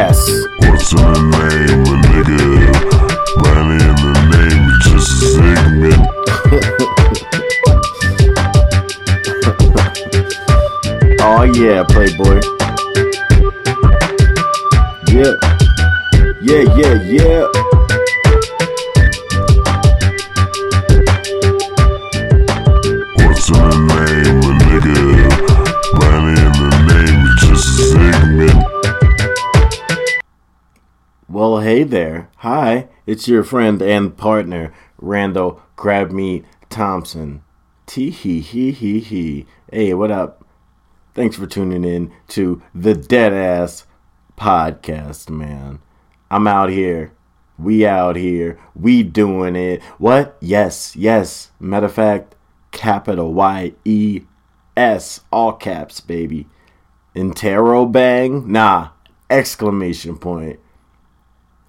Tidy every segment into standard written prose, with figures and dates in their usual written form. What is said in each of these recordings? Podcast. What's in the name of nigga? Brandy in the name is just a segment. Oh yeah, Playboy. Yeah. Yeah, yeah, yeah. What's in the name of nigga? Brandy in the name is just a segment. Well, hey there. Hi, it's your friend and partner, Randall Grabmeat Thompson. Tee-hee-hee-hee-hee. Hey, what up? Thanks for tuning in to the Deadass Podcast, man. I'm out here. We out here. We doing it. What? Yes, yes. Matter of fact, capital Y-E-S. All caps, baby. Intero bang? Nah. Exclamation point.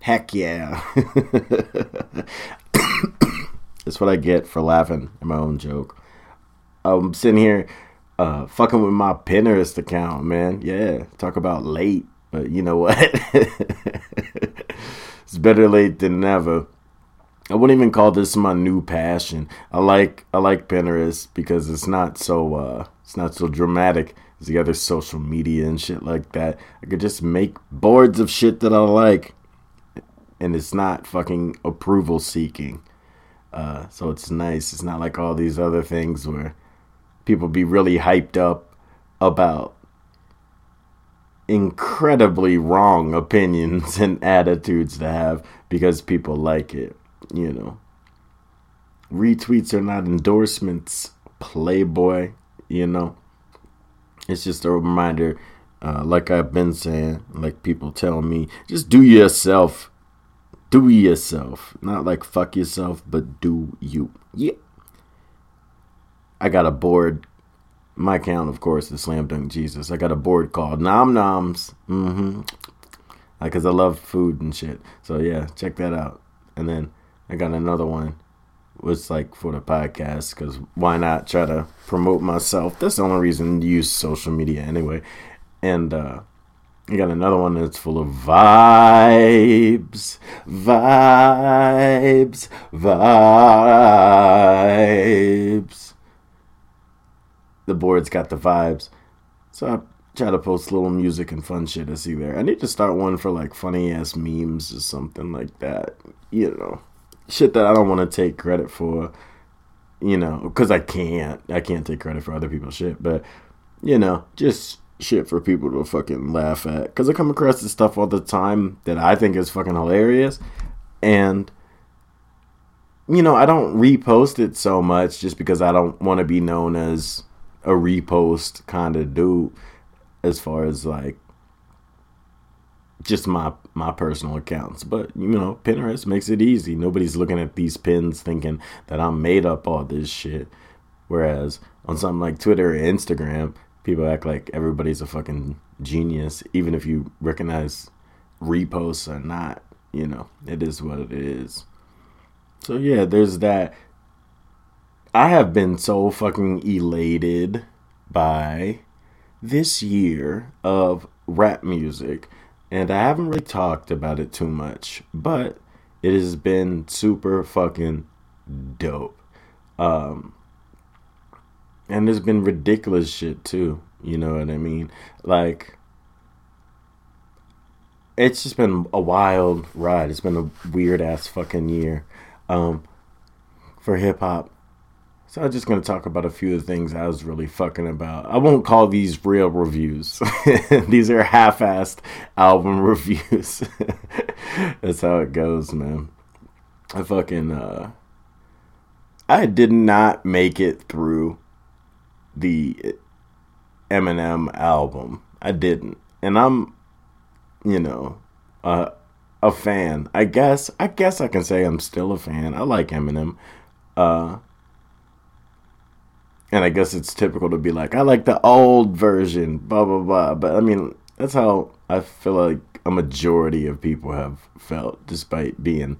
Heck yeah. That's what I get for laughing at my own joke. I'm sitting here fucking with my Pinterest account, man. Yeah, talk about late, but you know what? It's better late than never. I wouldn't even call this my new passion. I like Pinterest because it's not so dramatic as the other social media and shit like that. I could just make boards of shit that I like. And it's not fucking approval seeking. So it's nice. It's not like all these other things where people be really hyped up about incredibly wrong opinions and attitudes to have because people like it, you know. Retweets are not endorsements, Playboy, you know. It's just a reminder, like I've been saying, like people tell me, just do yourself. Do yourself. Not like fuck yourself, but do you. Yeah. I got a board. My account, of course, is Slam Dunk Jesus. I got a board called Nom Noms. Mm-hmm. Because I love food and shit. So, yeah, check that out. And then I got another one. It's like for the podcast. Because why not try to promote myself? That's the only reason to use social media anyway. And, you got another one that's full of vibes. The board's got the vibes. So I try to post little music and fun shit I see there. I need to start one for like funny ass memes or something like that. You know, shit that I don't want to take credit for, you know, because I can't take credit for other people's shit. But, you know, just shit for people to fucking laugh at, because I come across this stuff all the time that I think is fucking hilarious, and you know I don't repost it so much just because I don't want to be known as a repost kind of dude as far as like just my personal accounts. But you know, Pinterest makes it easy. Nobody's looking at these pins thinking that I made up all this shit, whereas on something like Twitter or Instagram, people act like everybody's a fucking genius, even if you recognize reposts or not. You know, it is what it is. So, yeah, there's that. I have been so fucking elated by this year of rap music, and I haven't really talked about it too much, but it has been super fucking dope. And there's been ridiculous shit, too. You know what I mean? Like, it's just been a wild ride. It's been a weird-ass fucking year for hip-hop. So I'm just going to talk about a few of the things I was really fucking about. I won't call these real reviews. These are half-assed album reviews. That's how it goes, man. I did not make it through the Eminem album. I didn't. And I'm, you know, a fan. I guess I can say I'm still a fan. I like Eminem. And I guess it's typical to be like, I like the old version, blah, blah, blah. But I mean, that's how I feel like a majority of people have felt, despite being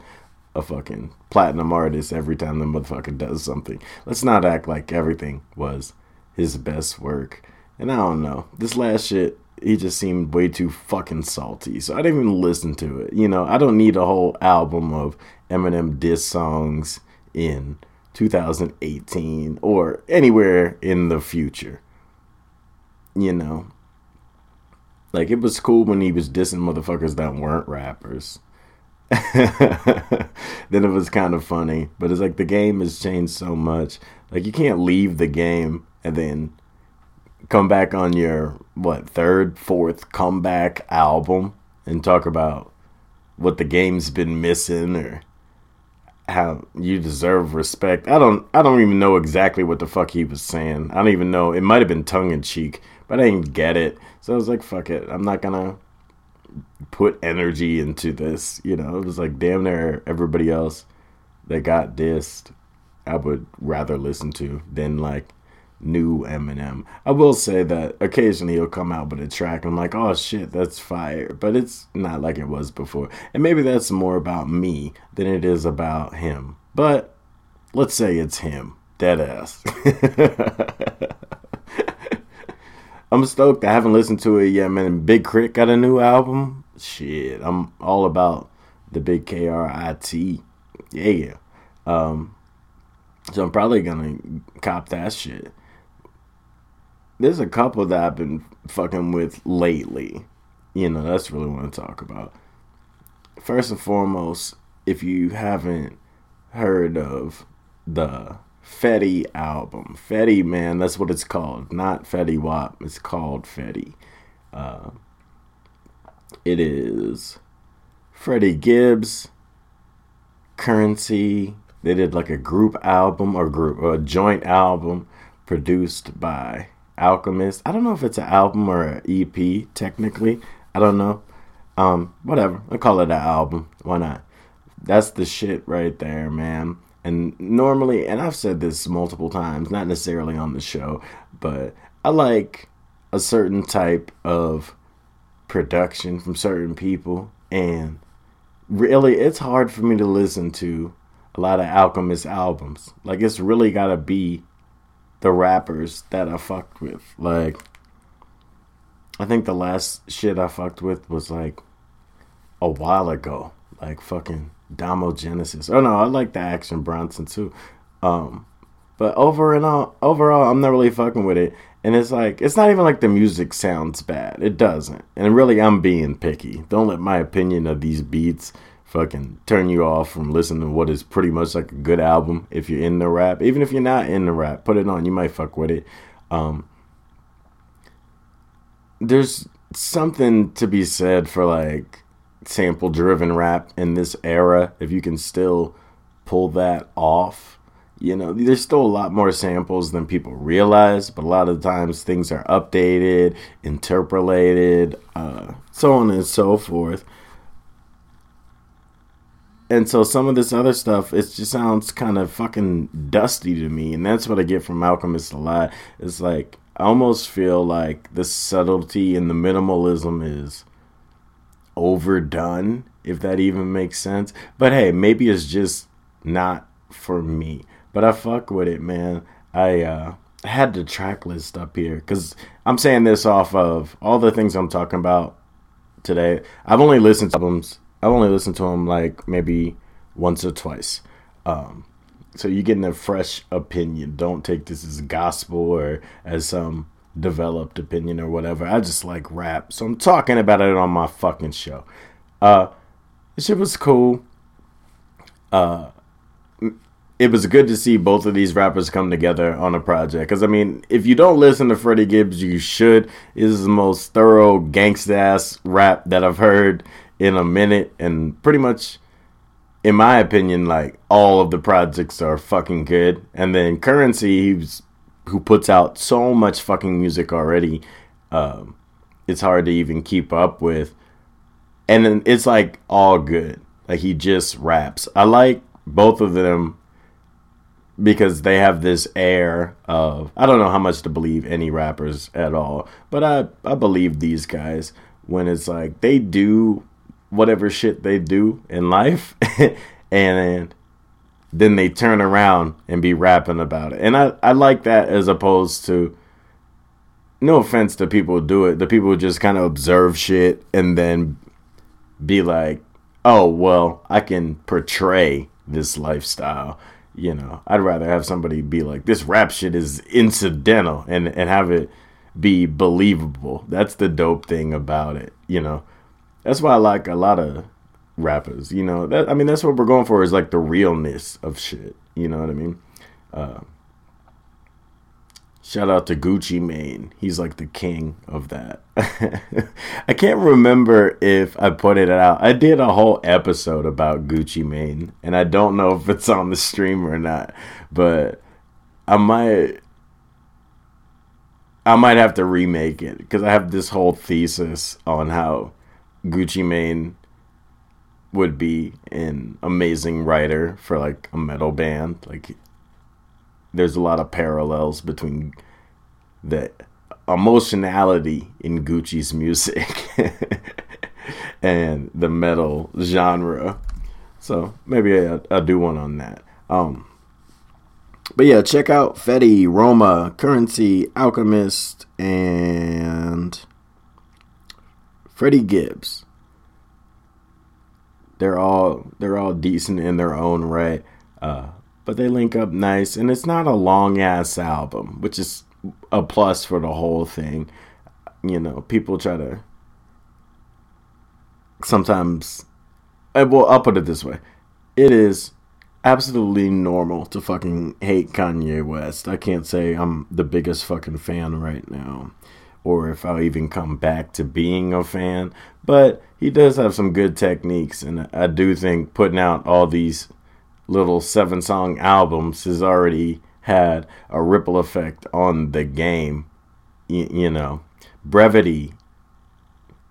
a fucking platinum artist every time the motherfucker does something. Let's not act like everything was his best work. And I don't know, this last shit He just seemed way too fucking salty. So I didn't even listen to it. You know, I don't need a whole album of Eminem diss songs in 2018 or anywhere in the future. You know, like, it was cool when he was dissing motherfuckers that weren't rappers. Then it was kind of funny. But it's like the game has changed so much. Like, you can't leave the game and then come back on your, third, fourth comeback album and talk about what the game's been missing or how you deserve respect. I don't even know exactly what the fuck he was saying. I don't even know. It might have been tongue-in-cheek, but I didn't get it. So I was like, fuck it. I'm not gonna put energy into this. You know, it was like, damn near everybody else that got dissed, I would rather listen to than, like, new Eminem. I will say that occasionally he'll come out with a track and I'm like, oh shit, that's fire. But it's not like it was before. And maybe that's more about me than it is about him. But let's say it's him. Deadass. I'm stoked. I haven't listened to it yet, man. And Big K-R-I-T got a new album. Shit, I'm all about the Big K-R-I-T. Yeah. So I'm probably gonna cop that shit. There's a couple that I've been fucking with lately. You know, that's really what I want to talk about. First and foremost, if you haven't heard of the Fetty album. Fetty, man, that's what it's called. Not Fetty Wap. It's called Fetty. It is Freddie Gibbs, Curren$y. They did like a group album or a joint album produced by Alchemist. I don't know if it's an album or an EP, technically. I don't know. Whatever. I call it an album. Why not? That's the shit right there, man. And normally, and I've said this multiple times, not necessarily on the show, but I like a certain type of production from certain people. And really, it's hard for me to listen to a lot of Alchemist albums. Like, it's really gotta be the rappers that I fucked with. Like, I think the last shit I fucked with was like a while ago, like fucking Damo Genesis. Oh no, I like the Action Bronson too. But overall, I'm not really fucking with it. And it's like, it's not even like the music sounds bad. It doesn't. And really, I'm being picky. Don't let my opinion of these beats fucking turn you off from listening to what is pretty much like a good album. If you're in the rap, even if you're not in the rap, put it on, you might fuck with it. There's something to be said for like sample driven rap in this era. If you can still pull that off, you know, there's still a lot more samples than people realize, but a lot of times things are updated, interpolated, so on and so forth. And so some of this other stuff, it just sounds kind of fucking dusty to me. And that's what I get from Alchemist a lot. It's like, I almost feel like the subtlety and the minimalism is overdone, if that even makes sense. But hey, maybe it's just not for me. But I fuck with it, man. I had the track list up here because I'm saying this off of all the things I'm talking about today. I've only listened to them like maybe once or twice. So you're getting a fresh opinion. Don't take this as gospel or as some developed opinion or whatever. I just like rap. So I'm talking about it on my fucking show. This shit was cool. It was good to see both of these rappers come together on a project. Because, I mean, if you don't listen to Freddie Gibbs, you should. This is the most thorough gangsta-ass rap that I've heard in a minute, and pretty much, in my opinion, like, all of the projects are fucking good. And then Curren$y, who puts out so much fucking music already, it's hard to even keep up with. And then it's like all good. Like, he just raps. I like both of them because they have this air of, I don't know how much to believe any rappers at all, but I believe these guys when it's like they do whatever shit they do in life and then they turn around and be rapping about it. And I like that as opposed to no offense to people who do it, the people who just kind of observe shit and then be like, oh, well, I can portray this lifestyle. You know, I'd rather have somebody be like, this rap shit is incidental, and have it be believable. That's the dope thing about it, you know. That's why I like a lot of rappers, you know. That, I mean, that's what we're going for, is like the realness of shit. You know what I mean? Shout out to Gucci Mane. He's like the king of that. I can't remember if I put it out. I did a whole episode about Gucci Mane, and I don't know if it's on the stream or not, but I might have to remake it, because I have this whole thesis on how Gucci Mane would be an amazing writer for like a metal band. Like, there's a lot of parallels between the emotionality in Gucci's music and the metal genre. So maybe I'll do one on that. But yeah, check out Fetty, Roma, Curren$y, Alchemist, and Freddie Gibbs. They're all decent in their own right, but they link up nice, and it's not a long ass album, which is a plus for the whole thing. You know, people try to sometimes. Well, I'll put it this way: it is absolutely normal to fucking hate Kanye West. I can't say I'm the biggest fucking fan right now, or if I'll even come back to being a fan. But he does have some good techniques, and I do think putting out all these little 7-song albums has already had a ripple effect on the game. You know, brevity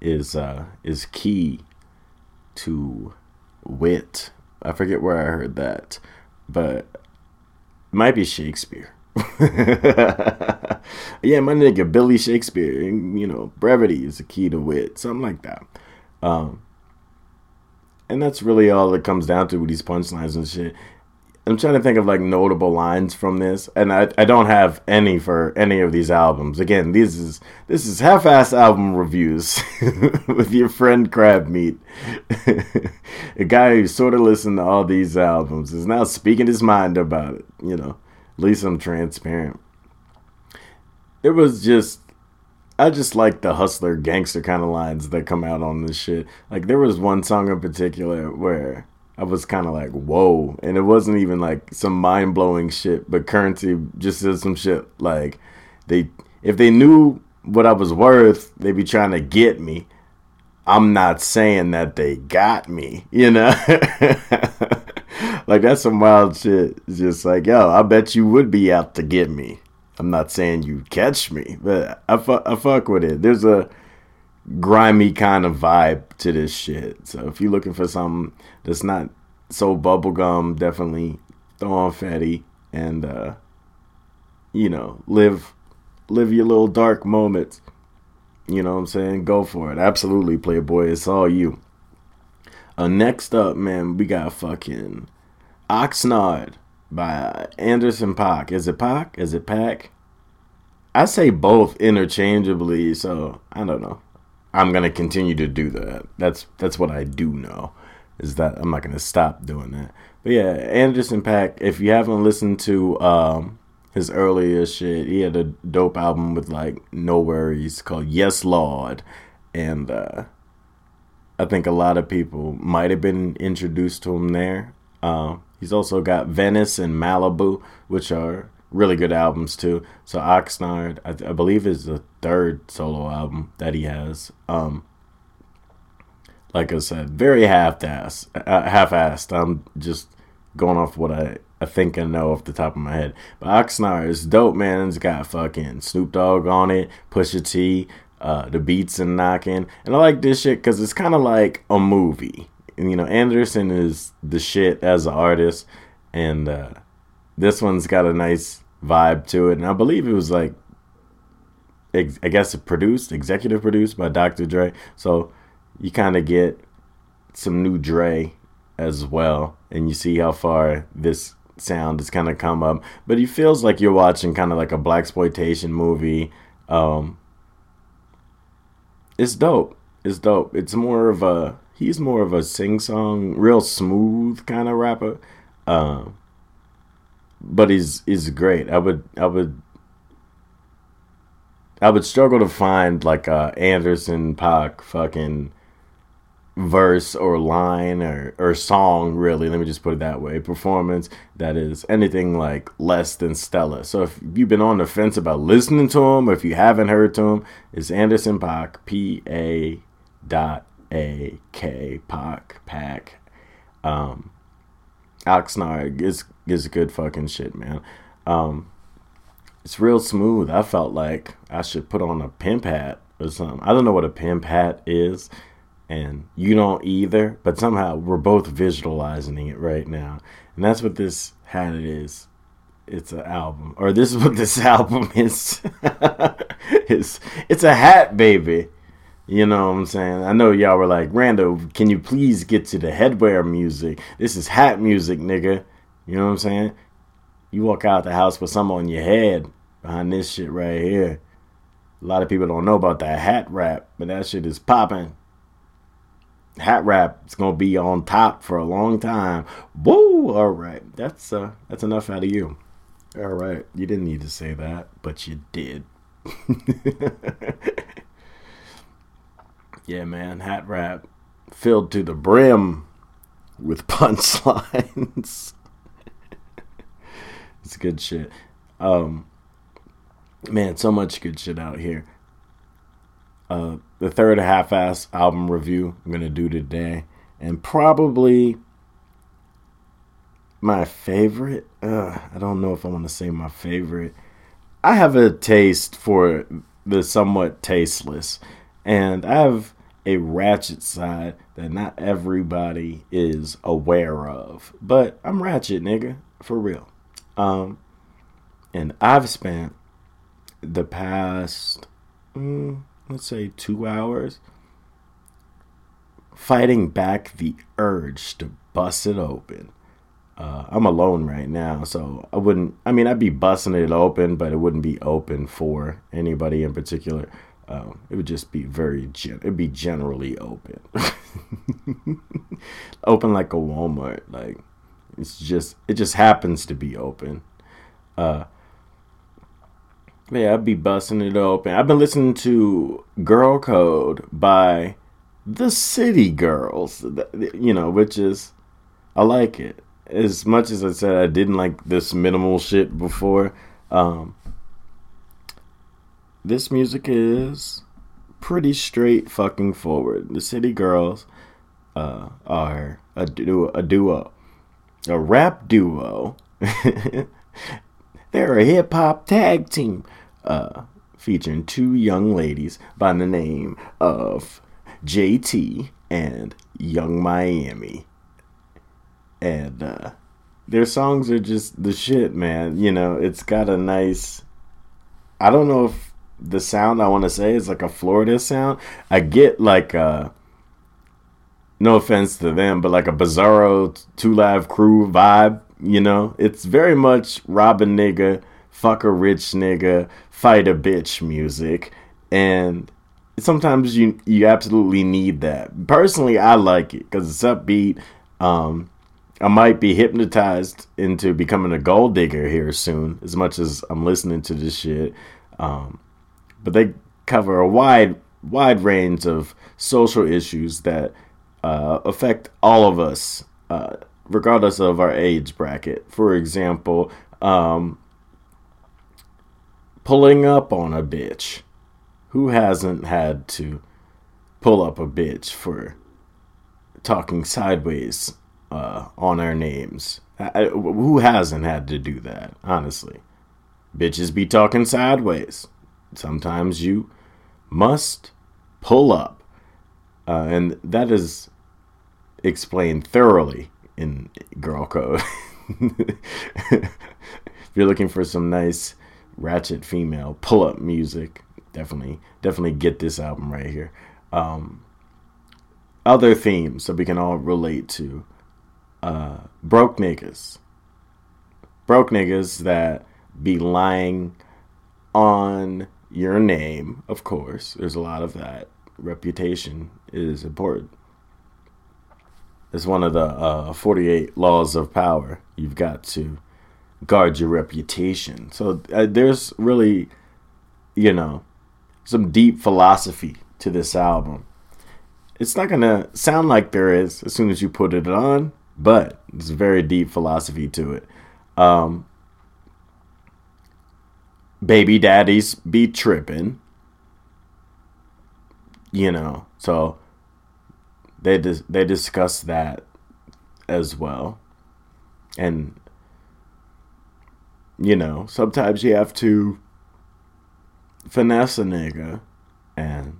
is key to wit. I forget where I heard that, but it might be Shakespeare. Yeah, my nigga Billy Shakespeare, you know, brevity is the key to wit, something like that. And that's really all it comes down to with these punchlines and shit. I'm trying to think of like notable lines from this, and I don't have any for any of these albums. Again, this is half-ass album reviews with your friend Crab Meat, a guy who sort of listened to all these albums is now speaking his mind about it, you know. At least I'm transparent. It was just, I just like the hustler gangster kind of lines that come out on this shit. Like, there was one song in particular where I was kind of like, whoa. And it wasn't even like some mind blowing shit, but Curren$y just said some shit like, if they knew what I was worth, they'd be trying to get me. I'm not saying that they got me, you know? Like, that's some wild shit. It's just like, yo, I bet you would be out to get me. I'm not saying you'd catch me, but I fuck with it. There's a grimy kind of vibe to this shit. So if you're looking for something that's not so bubblegum, definitely throw on Fetty and, you know, live your little dark moments. You know what I'm saying? Go for it. Absolutely, Playboy. It's all you. Next up, man, we got fucking Oxnard by Anderson .Paak. Is it Paak? Is it Paak? I say both interchangeably, so I don't know. I'm going to continue to do that. That's what I do know, is that I'm not going to stop doing that. But yeah, Anderson .Paak, if you haven't listened to his earlier shit, he had a dope album with like No Worries called Yes Lord, and I think a lot of people might have been introduced to him there. He's also got Venice and Malibu, which are really good albums too. So Oxnard, I believe, is the third solo album that he has. Like I said, very half-assed. I'm just going off what I think I know off the top of my head. But Oxnard is dope, man. It's got fucking Snoop Dogg on it, Pusha T, the beats and knocking. And I like this shit because it's kind of like a movie. And, you know, Anderson is the shit as an artist. And this one's got a nice vibe to it. And I believe it was like, I guess, executive produced by Dr. Dre. So you kind of get some new Dre as well. And you see how far this sound has kind of come up. But it feels like you're watching kind of like a blaxploitation movie. It's dope. It's dope. It's more of a, he's more of a sing-song, real smooth kind of rapper. But he's great. I would struggle to find like a Anderson .Paak fucking verse or line or song, really. Let me just put it that way. Performance that is anything like less than stellar. So if you've been on the fence about listening to him, or if you haven't heard to him, it's Anderson .Paak, P-A.A.K, Paak. Oxnard is good fucking shit, man. It's real smooth. I felt like I should put on a pimp hat or something. I don't know what a pimp hat is, and you don't either, but somehow we're both visualizing it right now. And that's what this hat is. It's an album. Or this is what this album is. It's a hat, baby. You know what I'm saying? I know y'all were like, Randall, can you please get to the headwear music? This is hat music, nigga. You know what I'm saying? You walk out the house with something on your head behind this shit right here. A lot of people don't know about that hat rap, but that shit is popping. Hat rap is going to be on top for a long time. Woo! All right. That's enough out of you. All right. You didn't need to say that, but you did. Yeah, man, hat rap filled to the brim with punchlines. It's good shit. Man, so much good shit out here. The third half-ass album review I'm going to do today. And probably my favorite. I don't know if I want to say my favorite. I have a taste for the somewhat tasteless. And I have a ratchet side that not everybody is aware of, but I'm ratchet, nigga, for real. And I've spent the past, let's say 2 hours fighting back the urge to bust it open. I'm alone right now, so I'd be busting it open, but it wouldn't be open for anybody in particular. It would just be it'd be generally open. Open like a Walmart. Like it just happens to be open. Yeah, I'd be busting it open. I've been listening to Girl Code by the City Girls, you know, which is, I like it. As much as I said I didn't like this minimal shit before, this music is pretty straight fucking forward. The City Girls are a duo. A rap duo. They're a hip-hop tag team featuring two young ladies by the name of JT and Young Miami. And their songs are just the shit, man. You know, it's got a nice... I don't know if the sound I want to say is like a Florida sound. I get like no offense to them, but like a Bizarro 2 Live Crew vibe, you know? It's very much rob a nigga, fuck a rich nigga, fight a bitch music. And sometimes you absolutely need that. Personally, I like it because it's upbeat. I might be hypnotized into becoming a gold digger here soon, as much as I'm listening to this shit. But they cover a wide range of social issues that affect all of us, regardless of our age bracket. For example, pulling up on a bitch. Who hasn't had to pull up a bitch for talking sideways on our names? Who hasn't had to do that, honestly? Bitches be talking sideways. Sometimes you must pull up, and that is explained thoroughly in Girl Code. If you're looking for some nice ratchet female pull-up music, definitely get this album right here. Other themes that we can all relate to: broke niggas that be lying on your name, of course. There's a lot of that. reputation is important. It's one of the 48 laws of power. You've got to guard your reputation. So there's really, you know, some deep philosophy to this album. It's not going to sound like there is as soon as you put it on, but there's a very deep philosophy to it. Baby daddies be tripping, you know, so they discuss that as well. And, you know, sometimes you have to finesse a nigga and,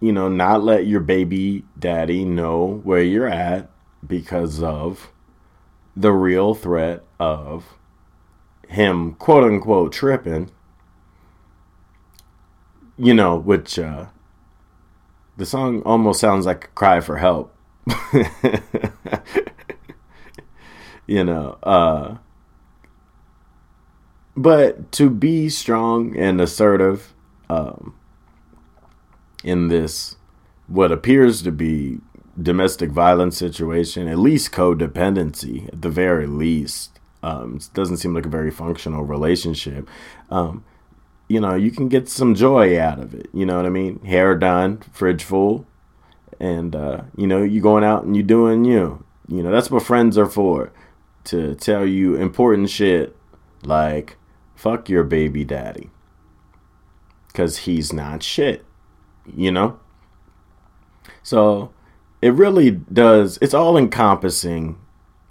you know, not let your baby daddy know where you're at because of the real threat of him, quote unquote, tripping, you know, which the song almost sounds like a cry for help, you know, but to be strong and assertive in this, what appears to be domestic violence situation, at least codependency, at the very least. It doesn't seem like a very functional relationship. You know, you can get some joy out of it. You know what I mean? Hair done, fridge full. And, you know, you going out and you doing you. You know, that's what friends are for. To tell you important shit like, fuck your baby daddy. Because he's not shit. You know? So, it really does. It's all encompassing.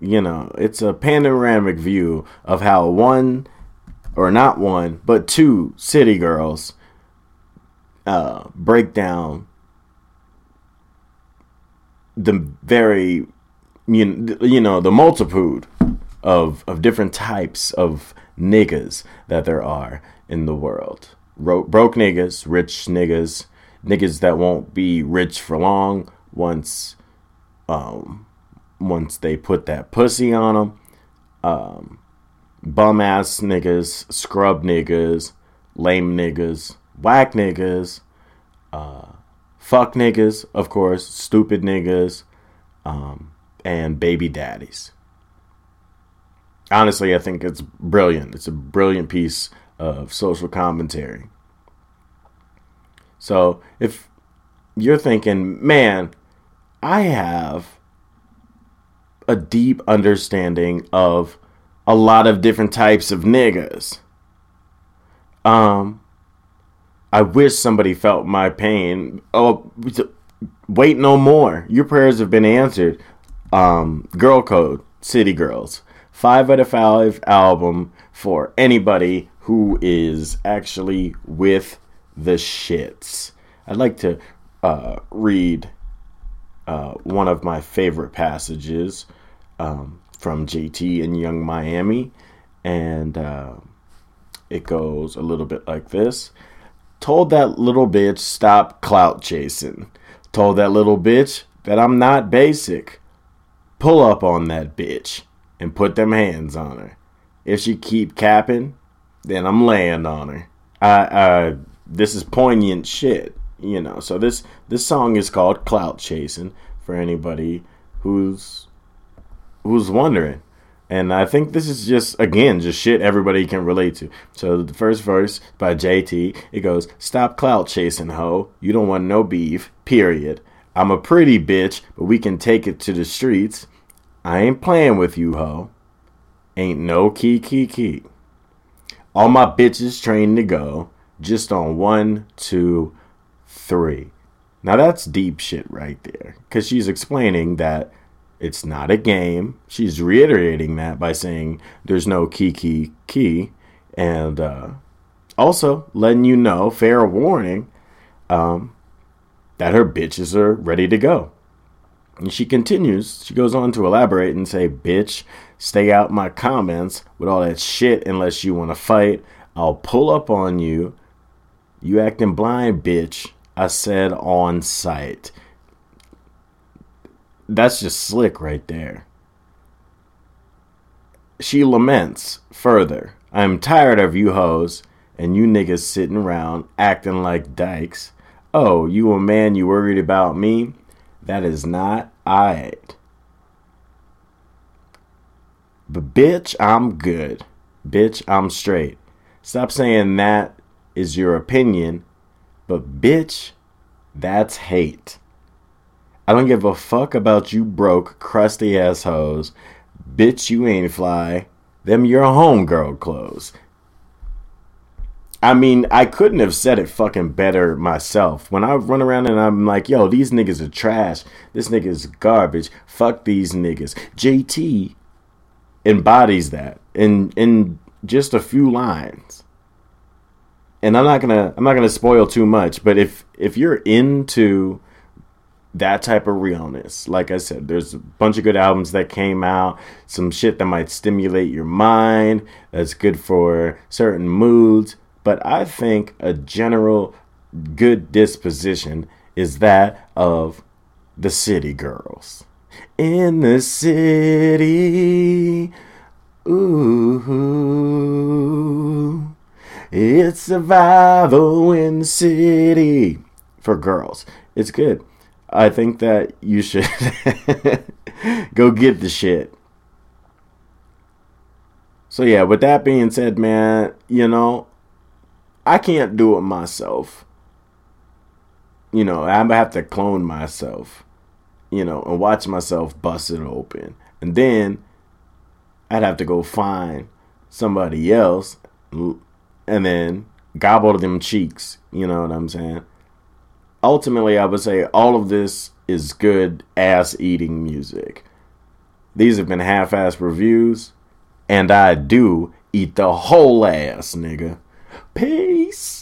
You know, it's a panoramic view of how one, or not one, but two city girls break down the very, you know, the multitude of different types of niggas that there are in the world. Broke niggas, rich niggas, niggas that won't be rich for long once they put that pussy on them, bum ass niggas, scrub niggas, lame niggas, whack niggas, fuck niggas, of course, stupid niggas, and baby daddies. Honestly, I think it's brilliant. It's a brilliant piece of social commentary. So if you're thinking, man, I have a deep understanding of a lot of different types of niggas. I wish somebody felt my pain. Oh, wait, no more. Your prayers have been answered. Girl Code, City Girls. 5 out of 5 album for anybody who is actually with the shits. I'd like to read one of my favorite passages from JT and Young Miami, and it goes a little bit like this. Told that little bitch stop clout chasing. Told that little bitch that I'm not basic. Pull up on that bitch and put them hands on her. If she keep capping, then I'm laying on her. This is poignant shit, you know. So this song is called Clout Chasing for anybody who's wondering. And I think this is just, again, just shit everybody can relate to. So the first verse by JT, it goes, stop clout chasing, ho. You don't want no beef, period. I'm a pretty bitch, but we can take it to the streets. I ain't playing with you, ho. Ain't no key. All my bitches trained to go just on 1, 2, 3. Now that's deep shit right there. Because she's explaining that it's not a game. She's reiterating that by saying there's no key. And also letting you know, fair warning, that her bitches are ready to go. And she continues. She goes on to elaborate and say, bitch, stay out my comments with all that shit unless you want to fight. I'll pull up on you. You acting blind, bitch. I said on sight. That's just slick right there. She laments further. I'm tired of you hoes and you niggas sitting around acting like dykes. oh, you a man, you worried about me? That is not it. But bitch, I'm good. Bitch, I'm straight. Stop saying that is your opinion. But bitch, that's hate. I don't give a fuck about you broke, crusty ass hoes. Bitch, you ain't fly. Them your homegirl clothes. I mean, I couldn't have said it fucking better myself. When I run around and I'm like, yo, these niggas are trash. This nigga is garbage. Fuck these niggas. JT embodies that in just a few lines. And I'm not gonna spoil too much, but if you're into that type of realness, like I said, there's a bunch of good albums that came out, some shit that might stimulate your mind, that's good for certain moods. But I think a general good disposition is that of the City Girls. In the city, ooh, it's survival in the city for girls. It's good. I think that you should go get the shit. So yeah, with that being said, man, you know, I can't do it myself. You know, I'm going to have to clone myself, you know, and watch myself bust it open. And then I'd have to go find somebody else and then gobble them cheeks. You know what I'm saying? Ultimately, I would say all of this is good ass-eating music. These have been half-ass reviews, and I do eat the whole ass, nigga. Peace!